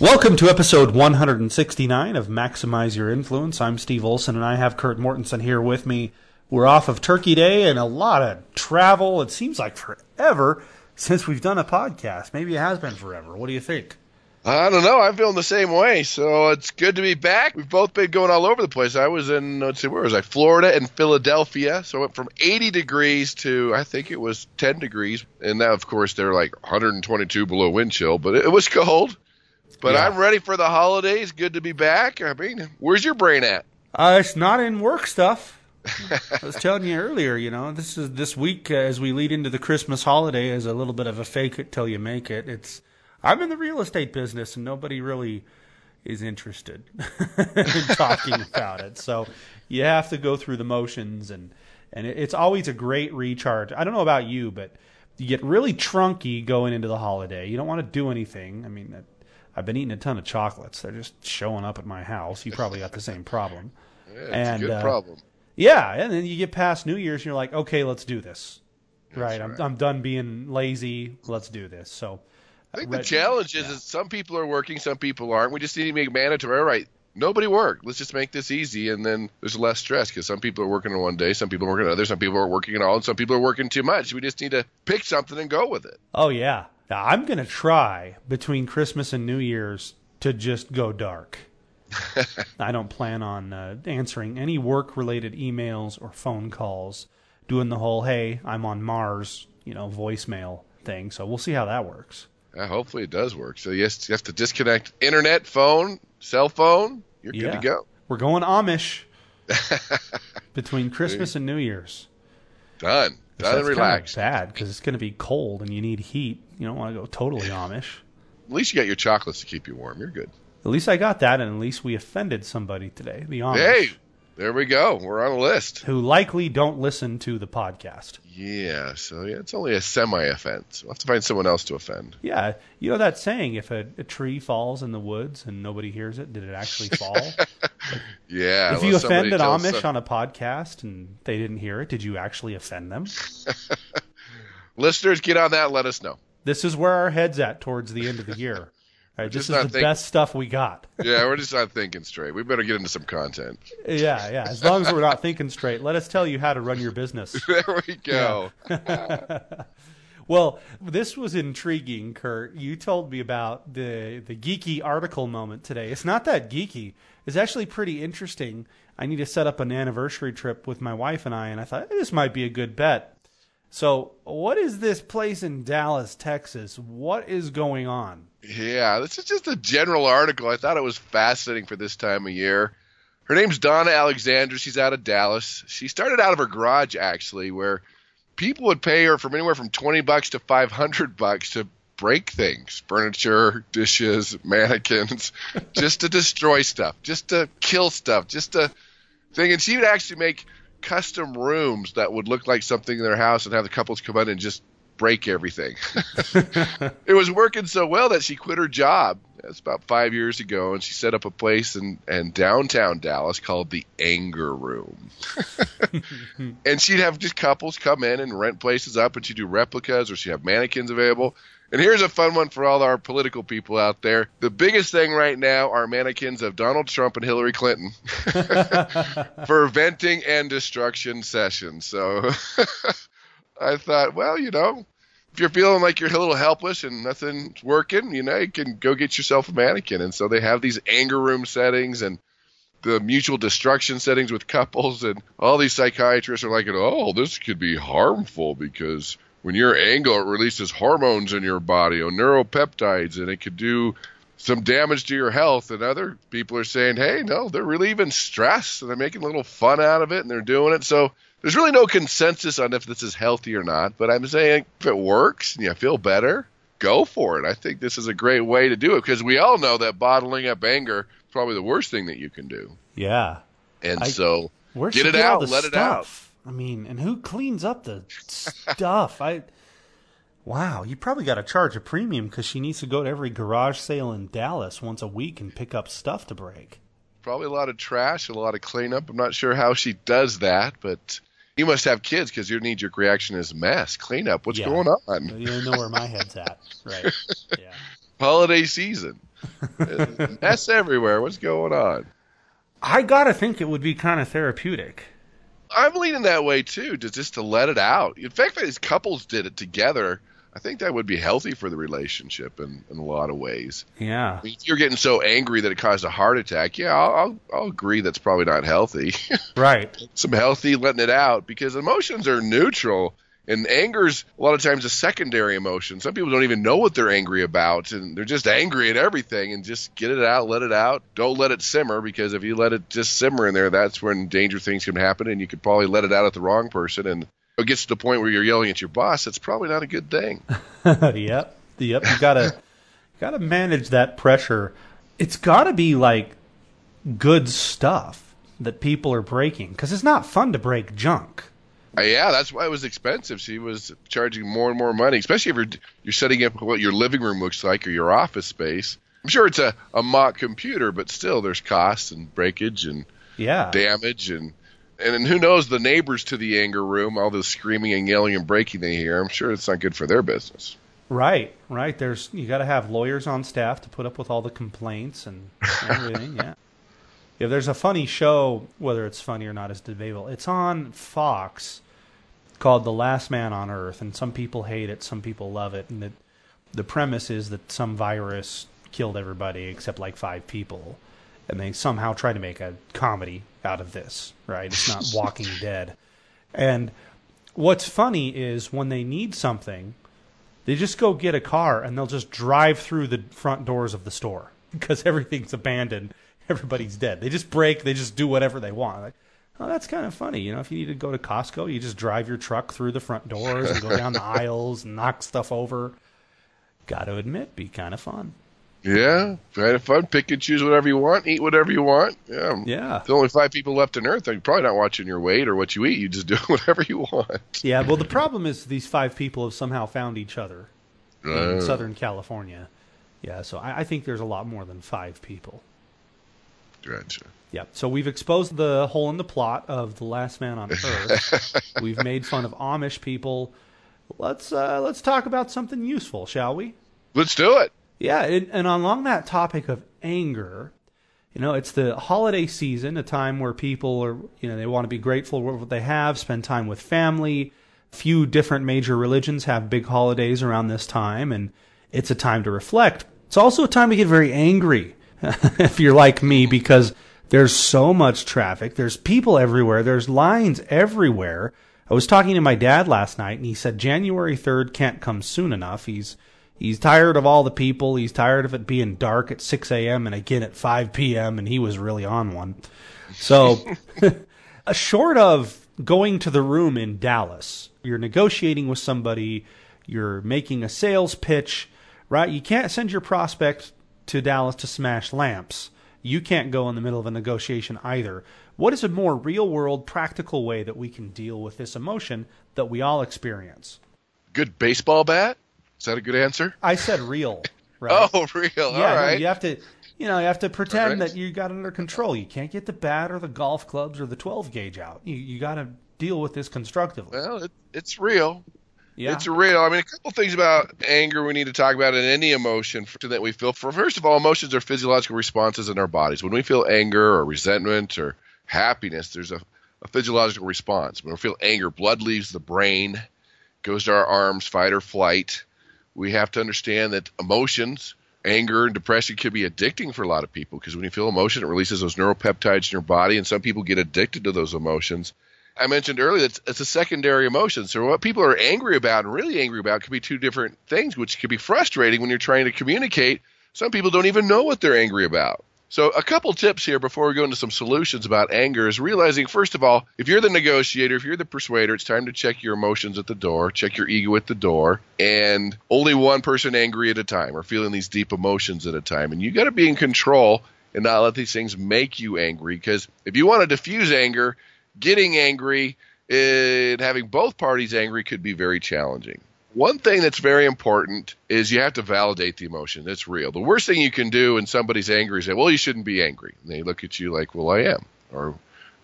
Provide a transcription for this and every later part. Welcome to episode 169 of Maximize Your Influence. I'm Steve Olson, and I have Kurt Mortensen here with me. We're off of Turkey Day and a lot of travel. It seems like forever since we've done a podcast. Maybe it has been forever. What do you think? I don't know. I'm feeling the same way, so it's good to be back. We've both been going all over the place. I was in, Florida and Philadelphia, so I went from 80 degrees to, I think it was 10 degrees, and now, of course, they're like 122 below wind chill, but it was cold. But yeah. I'm ready for the holidays. Good to be back. I mean, where's your brain at? It's not in work stuff. I was telling you earlier, this week as we lead into the Christmas holiday is a little bit of a fake it till you make it. I'm in the real estate business, and nobody really is interested in talking about it. So you have to go through the motions, and it's always a great recharge. I don't know about you, but you get really trunky going into the holiday. You don't want to do anything. I mean, I've been eating a ton of chocolates. They're just showing up at my house. You probably got the same problem. Yeah, it's a good problem. Yeah, and then you get past New Year's, and you're like, okay, let's do this. Right? I'm done being lazy. Let's do this. So I think the challenge is some people are working, some people aren't. We just need to make mandatory. All right, nobody work. Let's just make this easy, and then there's less stress because some people are working on one day, some people are working on another, some people are working at all, and some people are working too much. We just need to pick something and go with it. Oh, yeah. Now, I'm going to try between Christmas and New Year's to just go dark. I don't plan on answering any work-related emails or phone calls, doing the whole, hey, I'm on Mars, voicemail thing. So we'll see how that works. Hopefully it does work. So yes, you have to disconnect internet, phone, cell phone. You're good to go. We're going Amish between Christmas and New Year's. Done. That's relax. Kind of bad because it's going to be cold and you need heat. You don't want to go totally Amish. At least you got your chocolates to keep you warm. You're good. At least I got that, and at least we offended somebody today. The Amish. Hey, there we go. We're on a list. Who likely don't listen to the podcast. Yeah, so it's only a semi-offense. We'll have to find someone else to offend. Yeah, that saying, if a tree falls in the woods and nobody hears it, did it actually fall? Yeah. If you offend an Amish on a podcast and they didn't hear it, did you actually offend them? Listeners, get on that. Let us know. This is where our head's at towards the end of the year. Right, this is the best stuff we got. Yeah, we're just not thinking straight. We better get into some content. Yeah. As long as we're not thinking straight, let us tell you how to run your business. There we go. Yeah. Well, this was intriguing, Kurt. You told me about the geeky article moment today. It's not that geeky. It's actually pretty interesting. I need to set up an anniversary trip with my wife and I, and I thought this might be a good bet. So what is this place in Dallas, Texas? What is going on? Yeah, this is just a general article. I thought it was fascinating for this time of year. Her name's Donna Alexandra. She's out of Dallas. She started out of her garage, actually, where people would pay her from anywhere from $20 to $500 to break things, furniture, dishes, mannequins, just to destroy stuff, just to kill stuff, just to thing. And she would actually make custom rooms that would look like something in their house and have the couples come in and just break everything. It was working so well that she quit her job. That's about 5 years ago, and she set up a place in downtown Dallas called the Anger Room. And she'd have just couples come in and rent places up, and she'd do replicas, or she'd have mannequins available. And here's a fun one for all our political people out there. The biggest thing right now are mannequins of Donald Trump and Hillary Clinton for venting and destruction sessions. So I thought, well, if you're feeling like you're a little helpless and nothing's working, you can go get yourself a mannequin. And so they have these anger room settings and the mutual destruction settings with couples. And all these psychiatrists are like, oh, this could be harmful because when you're angry, it releases hormones in your body or neuropeptides, and it could do some damage to your health. And other people are saying, hey, no, they're relieving stress, and they're making a little fun out of it, and they're doing it. So there's really no consensus on if this is healthy or not, but I'm saying if it works and you feel better, go for it. I think this is a great way to do it because we all know that bottling up anger is probably the worst thing that you can do. Yeah. And so Where get it out, let it out. I mean, and who cleans up the stuff? Wow, you probably got to charge a premium because she needs to go to every garage sale in Dallas once a week and pick up stuff to break. Probably a lot of trash, a lot of cleanup. I'm not sure how she does that, but you must have kids because you need your reaction is mess, cleanup. What's going on? You don't know where my head's at, right? Yeah. Holiday season. Mess everywhere. What's going on? I got to think it would be kind of therapeutic. I'm leaning that way, too, just to let it out. In fact, if these couples did it together, I think that would be healthy for the relationship in a lot of ways. Yeah. I mean, if you're getting so angry that it caused a heart attack, I'll agree that's probably not healthy. Right. Some healthy letting it out, because emotions are neutral, and anger's a lot of times a secondary emotion. Some people don't even know what they're angry about, and they're just angry at everything, and just get it out, let it out. Don't let it simmer, because if you let it just simmer in there, that's when dangerous things can happen, and you could probably let it out at the wrong person, and it gets to the point where you're yelling at your boss. It's probably not a good thing. Yep. You gotta manage that pressure. It's gotta be like good stuff that people are breaking, because it's not fun to break junk. Yeah, that's why it was expensive. She was charging more and more money, especially if you're setting up what your living room looks like or your office space. I'm sure it's a mock computer, but still, there's costs and breakage and damage and who knows the neighbors to the anger room, all the screaming and yelling and breaking they hear. I'm sure it's not good for their business. Right. You got to have lawyers on staff to put up with all the complaints and everything. Yeah. If there's a funny show, whether it's funny or not is debatable, it's on Fox called The Last Man on Earth, and some people hate it, some people love it, and the premise is that some virus killed everybody except like 5 people, and they somehow try to make a comedy out of this, right? It's not Walking Dead. And what's funny is when they need something, they just go get a car, and they'll just drive through the front doors of the store because everything's abandoned. Everybody's dead. They just break. They just do whatever they want. Like, oh, that's kind of funny. You know, if you need to go to Costco, you just drive your truck through the front doors and go down the aisles and knock stuff over. Got to admit, be kind of fun. Yeah, kind of fun. Pick and choose whatever you want. Eat whatever you want. Yeah. If there's only 5 people left on Earth, you're probably not watching your weight or what you eat. You just do whatever you want. Yeah, well, the problem is these 5 people have somehow found each other in Southern California. Yeah, so I think there's a lot more than 5 people. Gotcha. Yeah, so we've exposed the hole in the plot of The Last Man on Earth. We've made fun of Amish people. Let's talk about something useful, shall we? Let's do it. Yeah, and along that topic of anger, you know, it's the holiday season, a time where people are, you know, they want to be grateful for what they have, spend time with family. Few different major religions have big holidays around this time, and it's a time to reflect. It's also a time to get very angry. If you're like me, because there's so much traffic, there's people everywhere, there's lines everywhere. I was talking to my dad last night, and he said January 3rd can't come soon enough. He's tired of all the people. He's tired of it being dark at 6 a.m. and again at 5 p.m., and he was really on one. So short of going to the room in Dallas, you're negotiating with somebody, you're making a sales pitch, right? You can't send your prospect to Dallas to smash lamps. You can't go in the middle of a negotiation either. What is a more real-world, practical way that we can deal with this emotion that we all experience? Good baseball bat? Is that a good answer? I said real. Right? Oh, real. Yeah, all right. You have to pretend that you got it under control. You can't get the bat or the golf clubs or the 12 gauge out. You got to deal with this constructively. Well, it's real. Yeah. It's real. I mean, a couple things about anger we need to talk about in any emotion that we feel. First of all, emotions are physiological responses in our bodies. When we feel anger or resentment or happiness, there's a physiological response. When we feel anger, blood leaves the brain, goes to our arms, fight or flight. We have to understand that emotions, anger and depression, can be addicting for a lot of people, because when you feel emotion, it releases those neuropeptides in your body, and some people get addicted to those emotions. I mentioned earlier that it's a secondary emotion. So what people are angry about and really angry about could be two different things, which could be frustrating when you're trying to communicate. Some people don't even know what they're angry about. So a couple tips here before we go into some solutions about anger is realizing, first of all, if you're the negotiator, if you're the persuader, it's time to check your emotions at the door, check your ego at the door, and only one person angry at a time or feeling these deep emotions at a time. And you got to be in control and not let these things make you angry, because if you want to diffuse anger, getting angry and having both parties angry could be very challenging. One thing that's very important is you have to validate the emotion. That's real. The worst thing you can do when somebody's angry is say, well, you shouldn't be angry. And they look at you like, well, I am. Or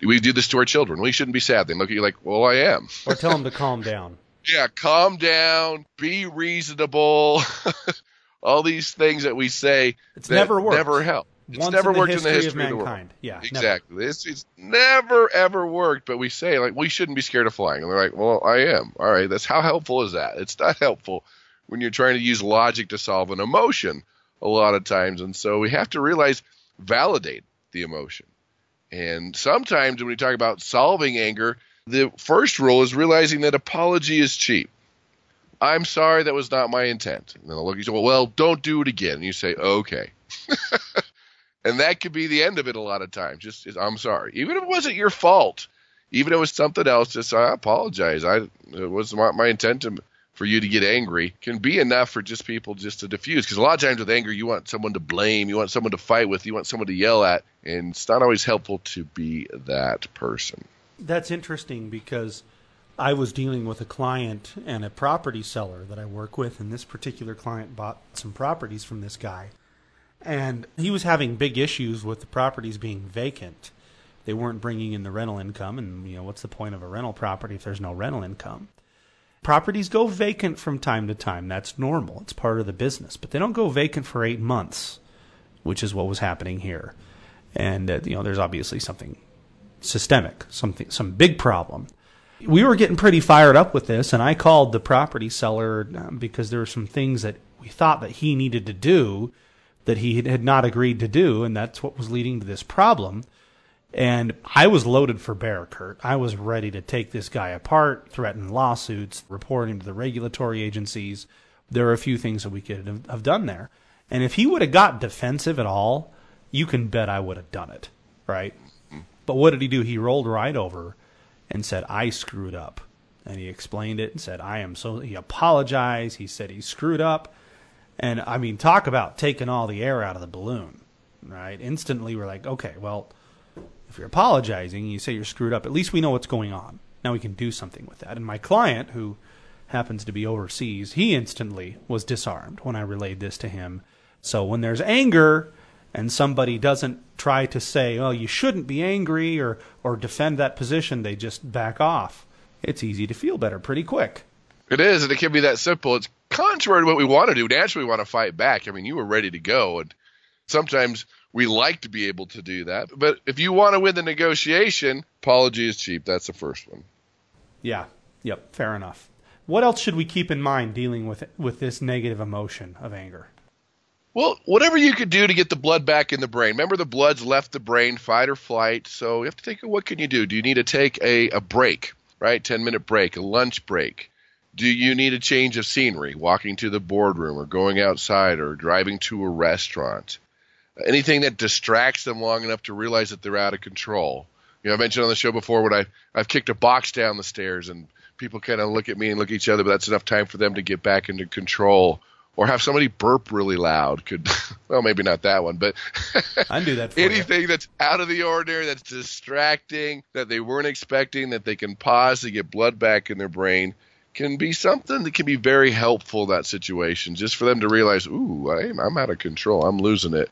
we do this to our children. Well, you shouldn't be sad. They look at you like, well, I am. Or tell them to calm down. Yeah, calm down, be reasonable. All these things that we say never help. It's never worked in the history of mankind. The world. Yeah, exactly. Never. It's never, ever worked, but we say, like, we shouldn't be scared of flying. And they're like, well, I am. All right, that's how helpful is that? It's not helpful when you're trying to use logic to solve an emotion a lot of times. And so we have to realize, validate the emotion. And sometimes when we talk about solving anger, the first rule is realizing that apology is cheap. I'm sorry, that was not my intent. And then they'll look at you and say, well, don't do it again. And you say, okay. And that could be the end of it a lot of times. Just I'm sorry. Even if it wasn't your fault, even if it was something else, just I apologize. It was not my intent for you to get angry. Can be enough for just people just to diffuse. Because a lot of times with anger, you want someone to blame. You want someone to fight with. You want someone to yell at. And it's not always helpful to be that person. That's interesting because I was dealing with a client and a property seller that I work with. And this particular client bought some properties from this guy. And he was having big issues with the properties being vacant. They weren't bringing in the rental income. And, you know, what's the point of a rental property if there's no rental income? Properties go vacant from time to time. That's normal. It's part of the business. But they don't go vacant for 8 months, which is what was happening here. And, you know, there's obviously something systemic, some big problem. We were getting pretty fired up with this. And I called the property seller because there were some things that we thought that he needed to do that he had not agreed to do, and that's what was leading to this problem. And I was loaded for bear, Kurt. I was ready to take this guy apart, threaten lawsuits, report him to the regulatory agencies. There are a few things that we could have done there. And if he would have got defensive at all, you can bet I would have done it, right? But what did he do? He rolled right over and said, I screwed up. And he explained it and said, I am so... He apologized. He said he screwed up. And, I mean, talk about taking all the air out of the balloon, right? Instantly we're like, okay, well, if you're apologizing and you say you're screwed up, at least we know what's going on. Now we can do something with that. And my client, who happens to be overseas, he instantly was disarmed when I relayed this to him. So when there's anger and somebody doesn't try to say, oh, you shouldn't be angry or defend that position, they just back off. It's easy to feel better pretty quick. It is, and it can be that simple. It's contrary to what we want to do. Naturally, we want to fight back. I mean, you were ready to go, and sometimes we like to be able to do that. But if you want to win the negotiation, apology is cheap. That's the first one. Yeah. Yep. Fair enough. What else should we keep in mind dealing with this negative emotion of anger? Well, whatever you could do to get the blood back in the brain. Remember, the blood's left the brain, fight or flight. So you have to think of what can you do. Do you need to take a break, right? 10-minute break, a lunch break. Do you need a change of scenery, walking to the boardroom or going outside or driving to a restaurant? Anything that distracts them long enough to realize that they're out of control. You know, I mentioned on the show before when I've kicked a box down the stairs and people kind of look at me and look at each other, but that's enough time for them to get back into control. Or have somebody burp really loud. Well, maybe not that one, but I do that for anything you. That's out of the ordinary, that's distracting, that they weren't expecting, that they can pause to get blood back in their brain. Can be something that can be very helpful, that situation, just for them to realize, ooh, I'm out of control. I'm losing it.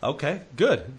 Okay, good.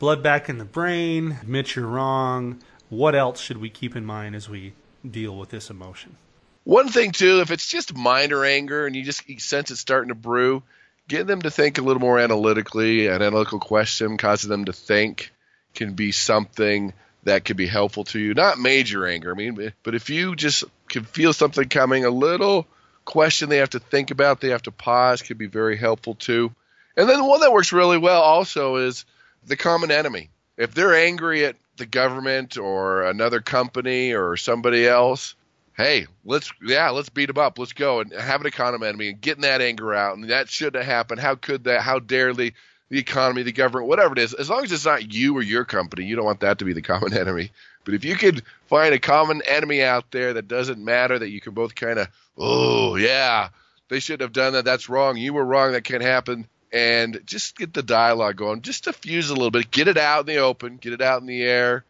Blood back in the brain, admit you're wrong. What else should we keep in mind as we deal with this emotion? One thing, too, if it's just minor anger and you sense it's starting to brew, get them to think a little more analytically. An analytical question causing them to think can be something that could be helpful to you. Not major anger, I mean, but if you just can feel something coming, a little question they have to think about, they have to pause, could be very helpful too. And then one that works really well also is the common enemy. If they're angry at the government or another company or somebody else, hey, let's beat them up. Let's go and have an economy enemy and getting that anger out. And that shouldn't have happened. How could that? How dare they? The economy, the government, whatever it is, as long as it's not you or your company, you don't want that to be the common enemy. But if you could find a common enemy out there that doesn't matter, that you can both kind of, oh, yeah, they shouldn't have done that. That's wrong. You were wrong. That can't happen. And just get the dialogue going. Just diffuse a little bit. Get it out in the open. Get it out in the air.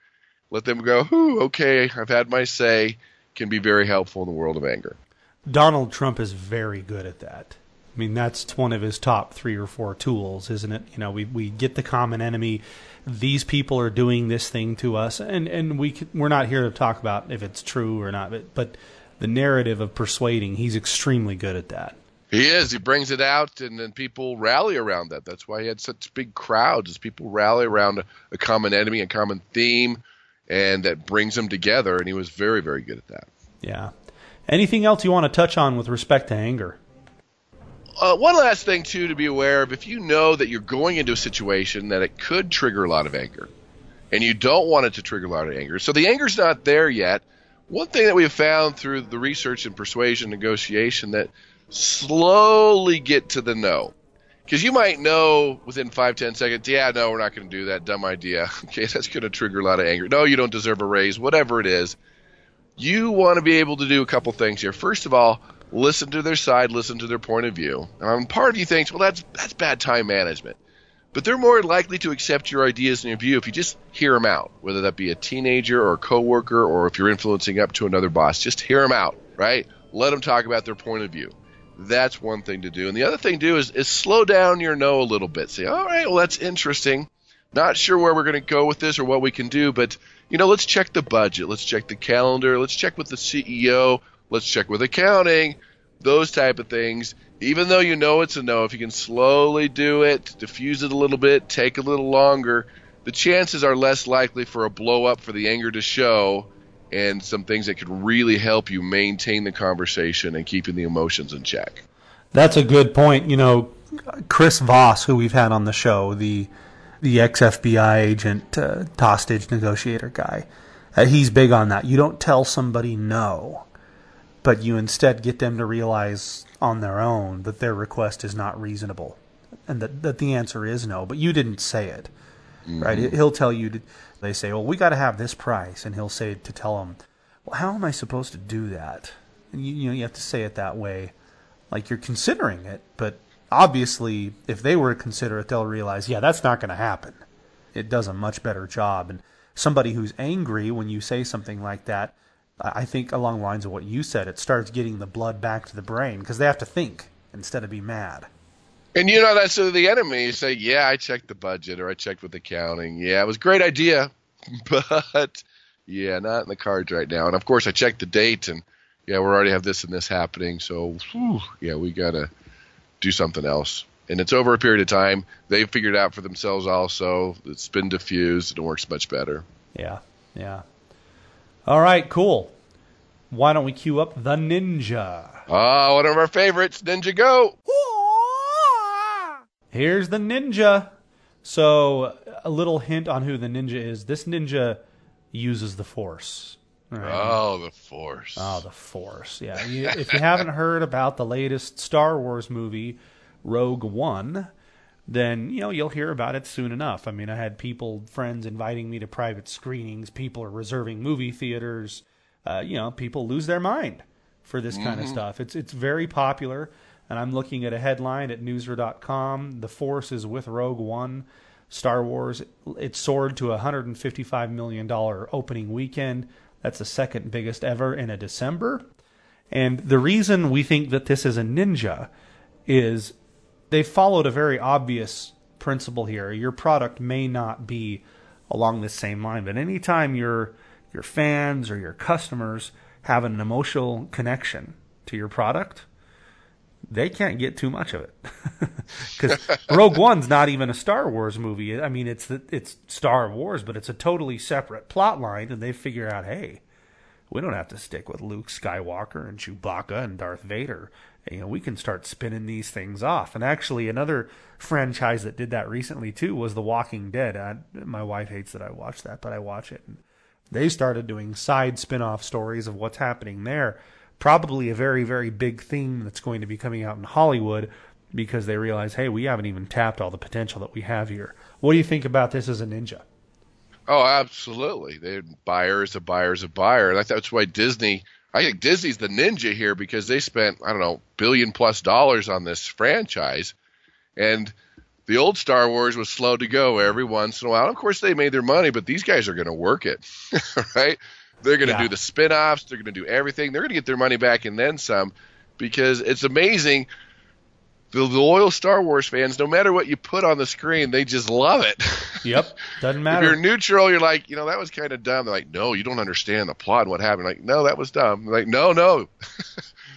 let them go, "Ooh, okay, I've had my say," can be very helpful in the world of anger. Donald Trump is very good at that. I mean, that's one of his top 3 or 4 tools, isn't it? You know, we get the common enemy. These people are doing this thing to us, and we're not here to talk about if it's true or not, but the narrative of persuading, he's extremely good at that. He is. He brings it out, and then people rally around that. That's why he had such big crowds, is people rally around a common enemy, a common theme, and that brings them together, and he was very, very good at that. Yeah. Anything else you want to touch on with respect to anger? One last thing, too, to be aware of. If you know that you're going into a situation that it could trigger a lot of anger, and you don't want it to trigger a lot of anger, so the anger's not there yet, one thing that we have found through the research in persuasion negotiation, that slowly get to the no. Because you might know within 5-10 seconds, yeah, no, we're not going to do that, dumb idea. Okay, that's going to trigger a lot of anger. No, you don't deserve a raise, whatever it is. You want to be able to do a couple things here. First of all, listen to their side, listen to their point of view. And part of you thinks, well, that's bad time management. But they're more likely to accept your ideas and your view if you just hear them out, whether that be a teenager or a coworker or if you're influencing up to another boss. Just hear them out, right? Let them talk about their point of view. That's one thing to do. And the other thing to do is slow down your no a little bit. Say, all right, well, that's interesting. Not sure where we're going to go with this or what we can do, but, you know, let's check the budget. Let's check the calendar. Let's check with the CEO. Let's check with accounting, those type of things. Even though you know it's a no, if you can slowly do it, diffuse it a little bit, take a little longer, the chances are less likely for a blow up for the anger to show, and some things that could really help you maintain the conversation and keeping the emotions in check. That's a good point. You know, Chris Voss, who we've had on the show, the ex-FBI agent, hostage negotiator guy, he's big on that. You don't tell somebody no, but you instead get them to realize on their own that their request is not reasonable and that the answer is no, but you didn't say it, mm-hmm. right? He'll tell you, they say, well, we got to have this price, and he'll say to tell them, well, how am I supposed to do that? And you know, you have to say it that way, like you're considering it, but obviously if they were considerate, they'll realize, yeah, that's not going to happen. It does a much better job. And somebody who's angry when you say something like that, I think along the lines of what you said, it starts getting the blood back to the brain because they have to think instead of be mad. And you know, that's the enemy. You say, yeah, I checked the budget or I checked with accounting. Yeah, it was a great idea, but yeah, not in the cards right now. And of course, I checked the date and yeah, we already have this and this happening. So yeah, we got to do something else. And it's over a period of time. They've figured it out for themselves also. It's been diffused and it works much better. Yeah. All right, cool. Why don't we queue up the ninja? One of our favorites, Ninja Go. Here's the ninja. So a little hint on who the ninja is. This ninja uses the Force. Right? Oh, the Force. Yeah. If you haven't heard about the latest Star Wars movie, Rogue One, then, you know, you'll hear about it soon enough. I mean, I had friends inviting me to private screenings. People are reserving movie theaters. You know, people lose their mind for this kind of stuff. It's very popular, and I'm looking at a headline at Newser.com. The Force is with Rogue One. Star Wars, it soared to a $155 million opening weekend. That's the second biggest ever in a December. And the reason we think that this is a ninja is they followed a very obvious principle here. Your product may not be along the same line, but anytime your fans or your customers have an emotional connection to your product, they can't get too much of it. Because Rogue One's not even a Star Wars movie. I mean, it's Star Wars, but it's a totally separate plot line, and they figure out, hey, we don't have to stick with Luke Skywalker and Chewbacca and Darth Vader. You know, we can start spinning these things off. And actually, another franchise that did that recently, too, was The Walking Dead. My wife hates that I watch that, but I watch it. And they started doing side spin-off stories of what's happening there. Probably a very, very big theme that's going to be coming out in Hollywood because they realize, hey, we haven't even tapped all the potential that we have here. What do you think about this as a ninja? Oh, absolutely. The buyer is a buyer is a buyer. And that's why I think Disney's the ninja here because they spent, I don't know, $1 billion+ on this franchise. And The old Star Wars was slow to go every once in a while. Of course, they made their money, but these guys are going to work it, right? They're going to do the spinoffs. They're going to do everything. They're going to get their money back and then some, because it's amazing. The loyal Star Wars fans, no matter what you put on the screen, they just love it. Yep, doesn't matter. If you're neutral, you're like, you know, that was kind of dumb. They're like, no, you don't understand the plot and what happened. Like, no, that was dumb. They're like, no.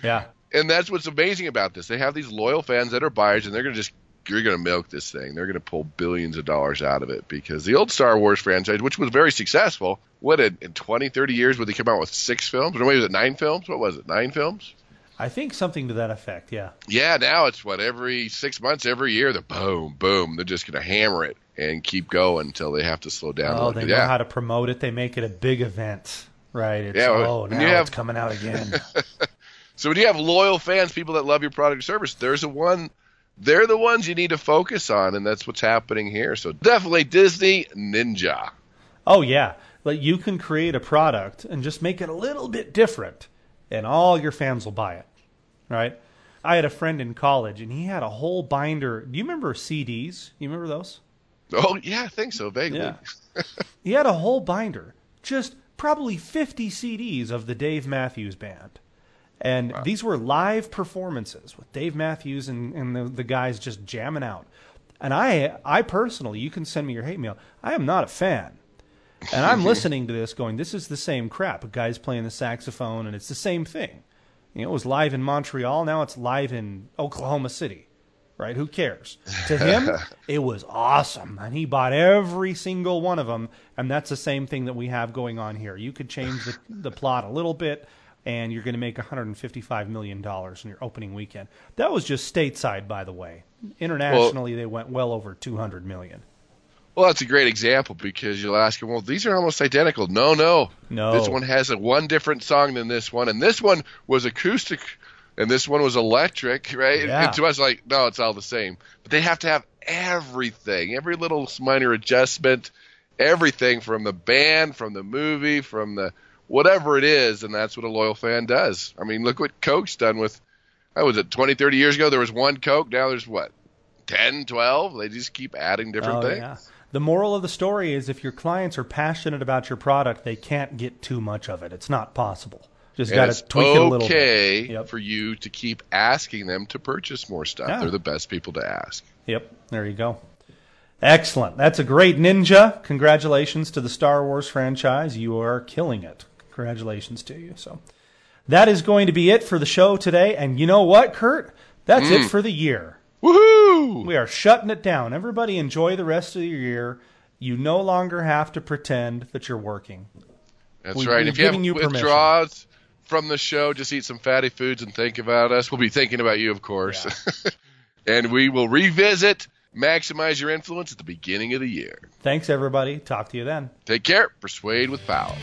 Yeah. And that's what's amazing about this. They have these loyal fans that are buyers, and they're going to just you're going to milk this thing. They're going to pull billions of dollars out of it, because the old Star Wars franchise, which was very successful, what, in 20, 30 years, would they come out with 6 films? Or maybe was it 9 films? What was it, 9 films? I think something to that effect, yeah. Yeah, now it's what, every 6 months, every year, they're boom, boom. They're just going to hammer it and keep going until they have to slow down. Oh, they know how to promote it. They make it a big event, right? It's, it's coming out again. So when you have loyal fans, people that love your product or service, they're the ones you need to focus on, and that's what's happening here. So definitely Disney Ninja. Oh, yeah. Like, you can create a product and just make it a little bit different, and all your fans will buy it, right? I had a friend in college, and he had a whole binder. Do you remember CDs? You remember those? Oh, yeah, I think so, vaguely. Yeah. He had a whole binder, just probably 50 CDs of the Dave Matthews Band. And these were live performances with Dave Matthews and the guys just jamming out. And I personally, you can send me your hate mail, I am not a fan. And I'm listening to this going, this is the same crap. A guy's playing the saxophone, and it's the same thing. You know, it was live in Montreal. Now it's live in Oklahoma City, right? Who cares? To him, it was awesome. And he bought every single one of them. And that's the same thing that we have going on here. You could change the plot a little bit, and you're going to make $155 million in your opening weekend. That was just stateside, by the way. Internationally, they went well over $200 million. Well, that's a great example, because you'll ask them, well, these are almost identical. No. This one has one different song than this one, and this one was acoustic, and this one was electric, right? Yeah. And to us, like, no, it's all the same. But they have to have everything, every little minor adjustment, everything from the band, from the movie, from the whatever it is, and that's what a loyal fan does. I mean, look what Coke's done with, 20, 30 years ago, there was one Coke. Now there's what, 10, 12? They just keep adding different things. Yeah. The moral of the story is, if your clients are passionate about your product, they can't get too much of it. It's not possible. Just got to tweak it a little bit. Yep. For you to keep asking them to purchase more stuff. Yeah. They're the best people to ask. Yep. There you go. Excellent. That's a great ninja. Congratulations to the Star Wars franchise. You are killing it. Congratulations to you. So that is going to be it for the show today. And you know what, Kurt? That's it for the year. Woohoo! We are shutting it down. Everybody enjoy the rest of your year. You no longer have to pretend that you're working. That's right. If you have withdrawals from the show, just eat some fatty foods and think about us. We'll be thinking about you, of course. Yeah. And we will revisit Maximize Your Influence at the beginning of the year. Thanks, everybody. Talk to you then. Take care. Persuade with Foul.